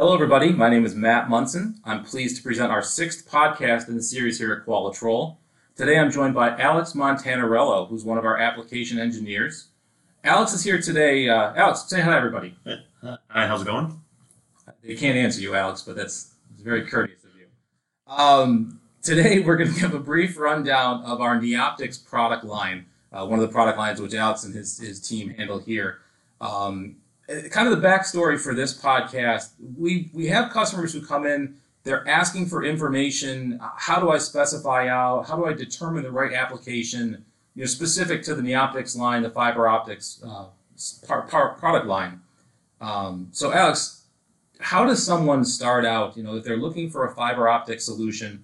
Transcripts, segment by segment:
Hello everybody, my name is Matt Munson. I'm pleased to present our sixth podcast in the series here at Qualitrol. Today I'm joined by Alex Montanarello, who's one of our application engineers. Alex is here today. Alex, say hi everybody. Hi, how's it going? They can't answer you, Alex, but that's very courteous of you. Today we're going to give a brief rundown of our Neoptix product line, one of the product lines which Alex and his team handle here. Kind of the backstory for this podcast, we have customers who come in, they're asking for information. How do I specify out? How do I determine the right application, specific to the Neoptix line, the fiber optics product line? So Alex, how does someone start out, if they're looking for a fiber optic solution,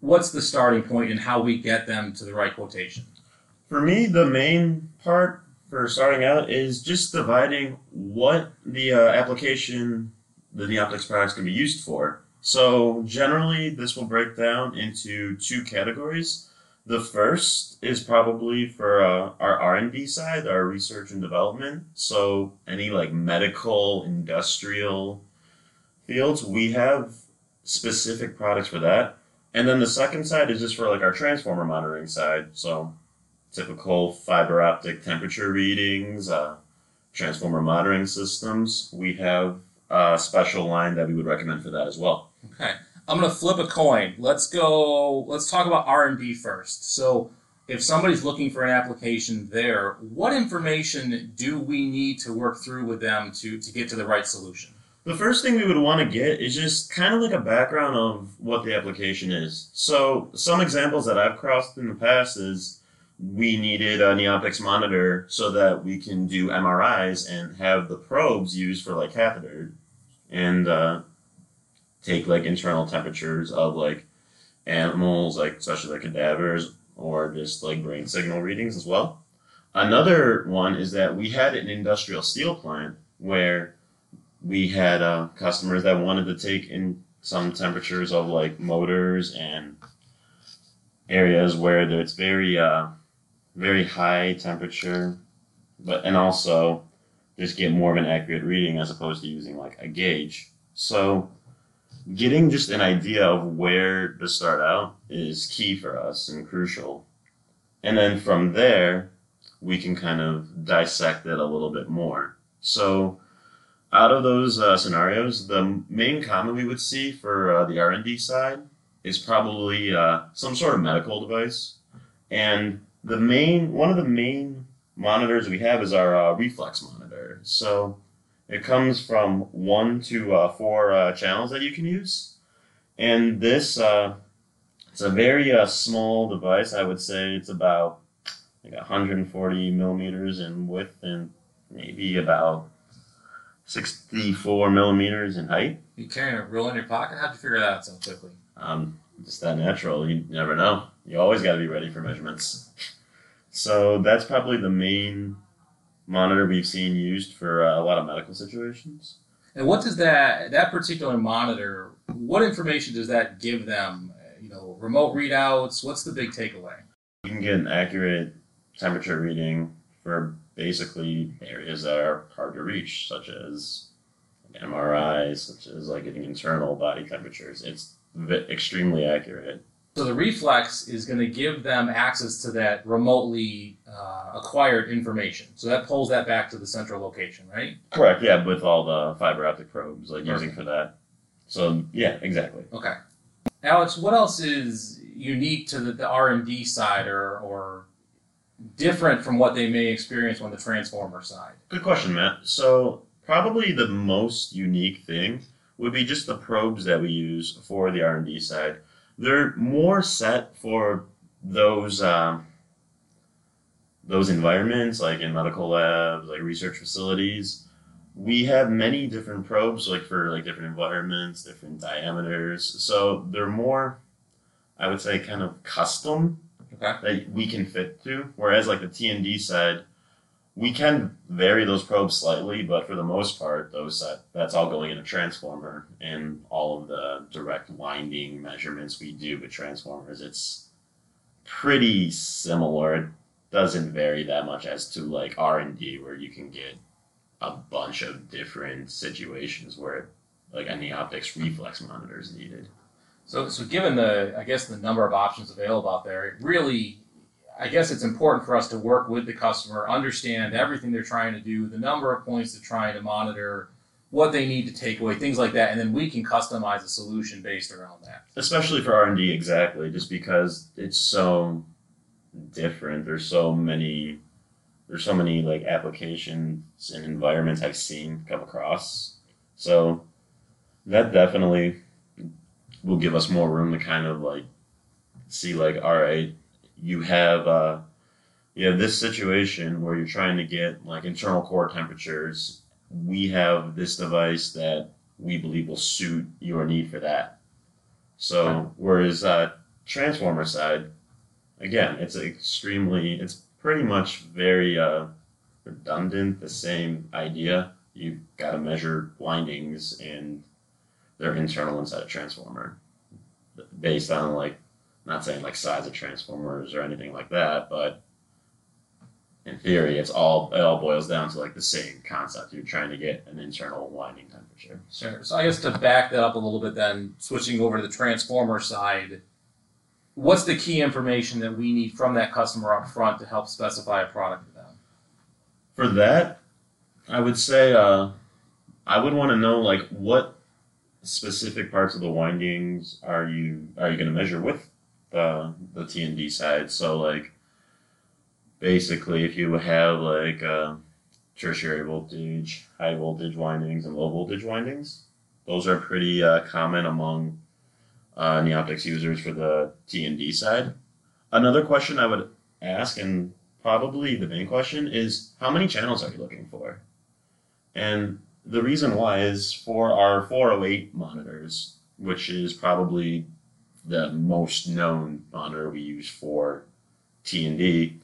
what's the starting point and how we get them to the right quotation? For me, the main part for starting out is just dividing what the application the Neoptix products can be used for. So generally, this will break down into two categories. The first is probably for our R&D side, our research and development. So any like medical, industrial fields, we have specific products for that. And then the second side is just for like our transformer monitoring side. So typical fiber optic temperature readings, transformer monitoring systems. We have a special line that we would recommend for that as well. Okay. I'm going to flip a coin. Let's talk about R&D first. So if somebody's looking for an application there, what information do we need to work through with them to get to the right solution? The first thing we would want to get is just kind of like a background of what the application is. So some examples that I've crossed in the past is we needed a Neoptix monitor so that we can do MRIs and have the probes used for like catheter and take like internal temperatures of like animals, like especially like cadavers or just like brain signal readings as well. Another one is that we had an industrial steel plant where we had customers that wanted to take in some temperatures of like motors and areas where it's very very high temperature, and also just get more of an accurate reading as opposed to using like a gauge. So getting just an idea of where to start out is key for us and crucial. And then from there, we can kind of dissect it a little bit more. So out of those scenarios, the main common we would see for the R&D side is probably some sort of medical device. And one of the main monitors we have is our reflex monitor. So it comes from 1 to 4 channels that you can use. And this, it's a very small device. I would say it's about like 140 millimeters in width and maybe about 64 millimeters in height. You carrying a roll in your pocket? How'd you figure that out so quickly? Just that natural. You never know. You always got to be ready for measurements. So that's probably the main monitor we've seen used for a lot of medical situations. And what does that particular monitor, what information does that give them? Remote readouts, what's the big takeaway? You can get an accurate temperature reading for basically areas that are hard to reach, such as MRIs, such as like getting internal body temperatures. It's extremely accurate. So the reflex is going to give them access to that remotely acquired information. So that pulls that back to the central location, right? Correct, yeah, with all the fiber optic probes using for that. So yeah, exactly. Okay. Alex, what else is unique to the R&D side or different from what they may experience on the transformer side? Good question, Matt. So probably the most unique thing would be just the probes that we use for the R&D side. They're more set for those environments, like in medical labs, like research facilities. We have many different probes, like for like different environments, different diameters. So they're more, I would say, kind of custom that we can fit to. Whereas like the TND side, we can vary those probes slightly, but for the most part, that's all going in a transformer, and all of the direct winding measurements we do with transformers, it's pretty similar. It doesn't vary that much as to like R&D, where you can get a bunch of different situations where like a Neoptix reflex monitor is needed. So given the, I guess, the number of options available out there, it really, I guess it's important for us to work with the customer, understand everything they're trying to do, the number of points they're trying to monitor, what they need to take away, things like that, and then we can customize a solution based around that. Especially for R&D, exactly, just because it's so different. There's so many like applications and environments I've seen come across. So that definitely will give us more room to kind of like see like, all right, you have this situation where you're trying to get like internal core temperatures. We have this device that we believe will suit your need for that. So whereas transformer side, again, it's pretty much very redundant, the same idea. You've got to measure windings and their internal inside a transformer based on, like, not saying like size of transformers or anything like that, but in theory, it all boils down to like the same concept. You're trying to get an internal winding temperature. Sure. So I guess to back that up a little bit, then switching over to the transformer side, what's the key information that we need from that customer up front to help specify a product to them? For that, I would say I would want to know like what specific parts of the windings are you going to measure with the TND side. So like, basically, if you have like tertiary voltage, high voltage windings, and low voltage windings, those are pretty common among Neoptix users for the TND side. Another question I would ask, and probably the main question, is how many channels are you looking for? And the reason why is for our 408 monitors, which is probably the most known monitor we use for TND,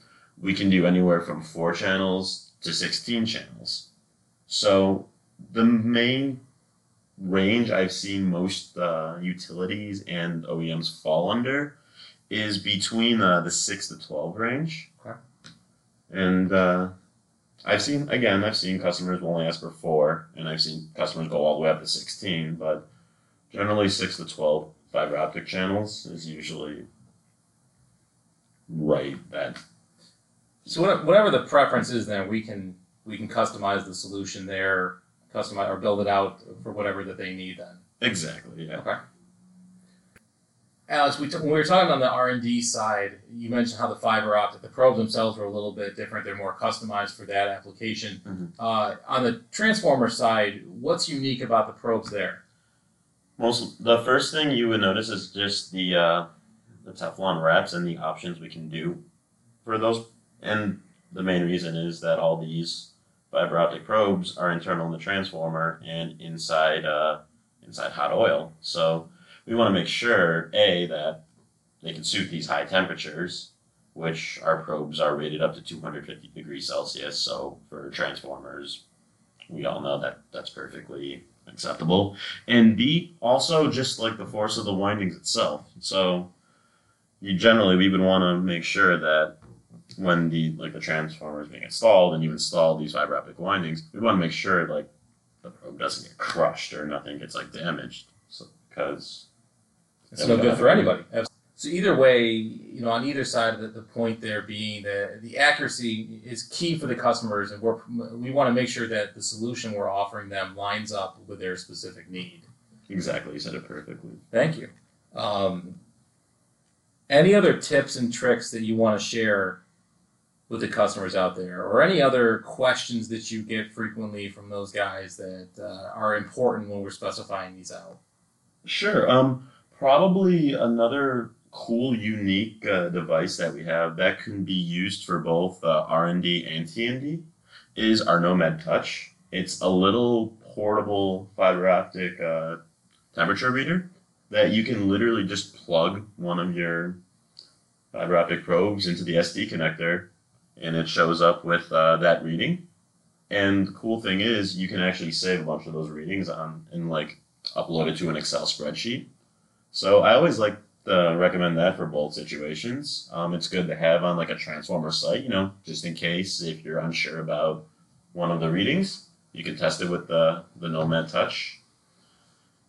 we can do anywhere from 4 channels to 16 channels. So the main range I've seen most utilities and OEMs fall under is between the 6 to 12 range. Okay. And I've seen customers will only ask for 4, and I've seen customers go all the way up to 16, but generally 6 to 12 fiber optic channels is usually right at. So whatever the preference is, then we can customize the solution there, customize or build it out for whatever that they need. Then exactly, yeah. Okay. Alex, when we were talking on the R&D side, you mentioned how the fiber optic, the probes themselves were a little bit different; they're more customized for that application. Mm-hmm. On the transformer side, what's unique about the probes there? The first thing you would notice is just the Teflon wraps and the options we can do for those. And the main reason is that all these fiber optic probes are internal in the transformer and inside hot oil. So we want to make sure, A, that they can suit these high temperatures, which our probes are rated up to 250 degrees Celsius. So for transformers, we all know that that's perfectly acceptable. And B, also just like the force of the windings itself. So we would want to make sure that when the transformer is being installed and you install these fiber optic windings, we want to make sure like the probe doesn't get crushed or nothing gets like damaged, because it's no good for anybody. So either way, on either side of the point there being that the accuracy is key for the customers, and we want to make sure that the solution we're offering them lines up with their specific need. Exactly, you said it perfectly. Thank you. Any other tips and tricks that you want to share with the customers out there, or any other questions that you get frequently from those guys that are important when we're specifying these out? Sure. Probably another cool, unique device that we have that can be used for both R&D and TND is our Nomad Touch. It's a little portable fiber optic temperature reader that you can literally just plug one of your fiber optic probes into the SD connector, and it shows up with that reading. And the cool thing is you can actually save a bunch of those readings and like upload it to an Excel spreadsheet. So I always like to recommend that for both situations. It's good to have on like a transformer site, just in case if you're unsure about one of the readings, you can test it with the Nomad Touch.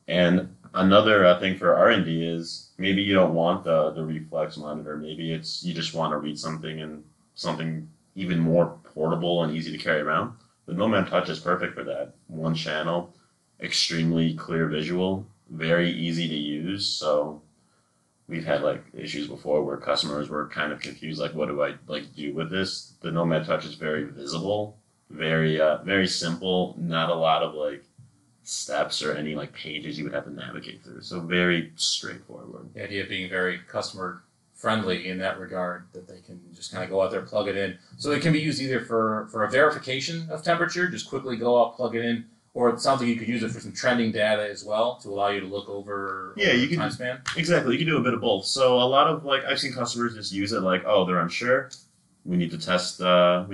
And another thing for R&D is maybe you don't want the reflex monitor. Maybe it's you just want to read something and something even more portable and easy to carry around. The Nomad Touch is perfect for that. One channel, extremely clear visual, very easy to use. So we've had like issues before where customers were kind of confused, like, what do I like do with this? The Nomad Touch is very visible, very simple, not a lot of like steps or any like pages you would have to navigate through. So very straightforward. The idea of being very customer friendly in that regard, that they can just kind of go out there, plug it in. So it can be used either for a verification of temperature, just quickly go out, plug it in, or it sounds like you could use it for some trending data as well to allow you to look over you time span. Exactly. You can do a bit of both. So a lot of like I've seen customers just use it like, oh, they're unsure. We need to test a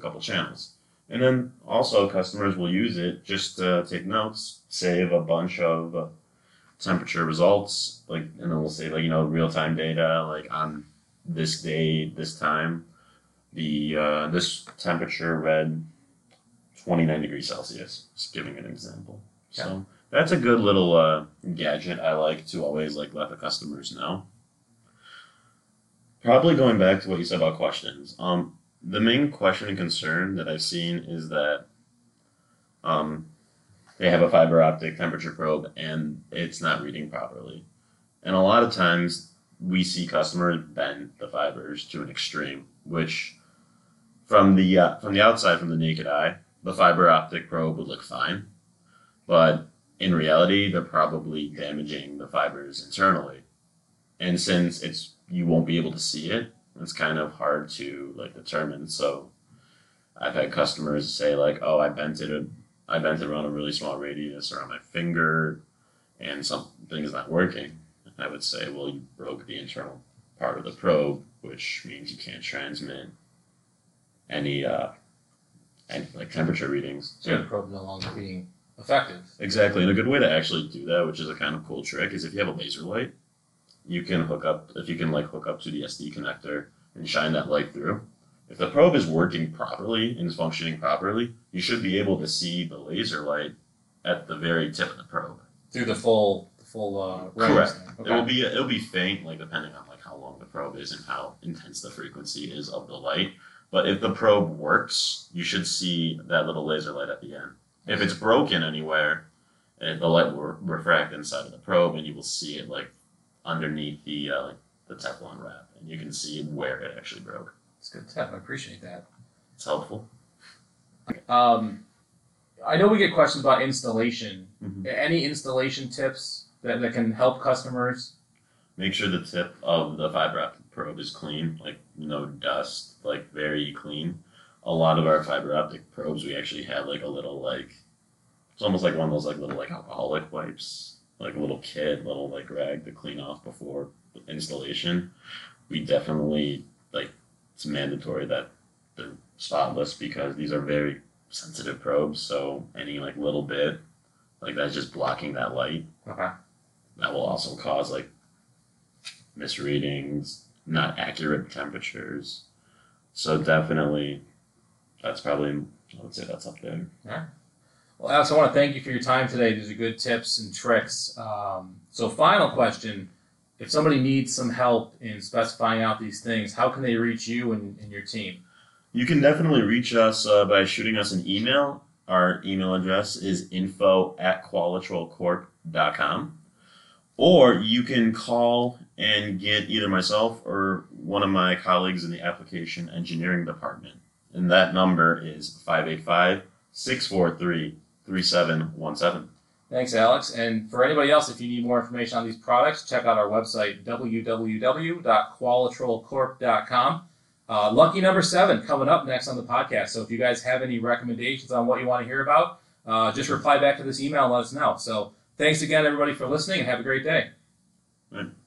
couple channels. And then also customers will use it just to take notes, save a bunch of temperature results, like, and then we'll say like, you know, real-time data, like on this day, this time, the this temperature read 29 degrees Celsius, just giving an example. Yeah. So that's a good little gadget I like to always like let the customers know. Probably going back to what you said about questions. The main question and concern that I've seen is that they have a fiber optic temperature probe and it's not reading properly. And a lot of times we see customers bend the fibers to an extreme, which from the outside, from the naked eye, the fiber optic probe would look fine. But in reality, they're probably damaging the fibers internally. And since you won't be able to see it, it's kind of hard to like determine. So I've had customers say like, oh, I bent it around a really small radius around my finger and something's not working. And I would say, well, you broke the internal part of the probe, which means you can't transmit any like temperature readings. So the probe no longer being effective. Exactly. And a good way to actually do that, which is a kind of cool trick, is if you have a laser light, you can hook up to the SD connector and shine that light through. If the probe is working properly and is functioning properly, you should be able to see the laser light at the very tip of the probe through the full range. Correct. Okay. It'll be faint, like depending on like how long the probe is and how intense the frequency is of the light. But if the probe works, you should see that little laser light at the end. If it's broken anywhere, the light will refract inside of the probe, and you will see it like underneath the Teflon wrap, and you can see where it actually broke. It's a good tip. I appreciate that. It's helpful. I know we get questions about installation. Mm-hmm. Any installation tips that can help customers? Make sure the tip of the fiber optic probe is clean, like no dust, like very clean. A lot of our fiber optic probes, we actually have like a little like, it's almost like one of those like little like alcoholic wipes, like a little rag to clean off before installation. We definitely, like, it's mandatory that they're spotless because these are very sensitive probes, so any, like, little bit, like, that's just blocking that light. Okay. That will also cause, like, misreadings, not accurate temperatures. So definitely, that's probably, I would say that's up there. Yeah. Well, Alex, I want to thank you for your time today. These are good tips and tricks. So final question, if somebody needs some help in specifying out these things, how can they reach you and your team? You can definitely reach us by shooting us an email. Our email address is info@qualitrolcorp.com. Or you can call and get either myself or one of my colleagues in the application engineering department. And that number is 585-643-3717. Thanks, Alex. And for anybody else, if you need more information on these products, check out our website, www.qualitrolcorp.com. Lucky number 7 coming up next on the podcast. So if you guys have any recommendations on what you want to hear about, just reply back to this email and let us know. So thanks again, everybody, for listening, and have a great day. All right.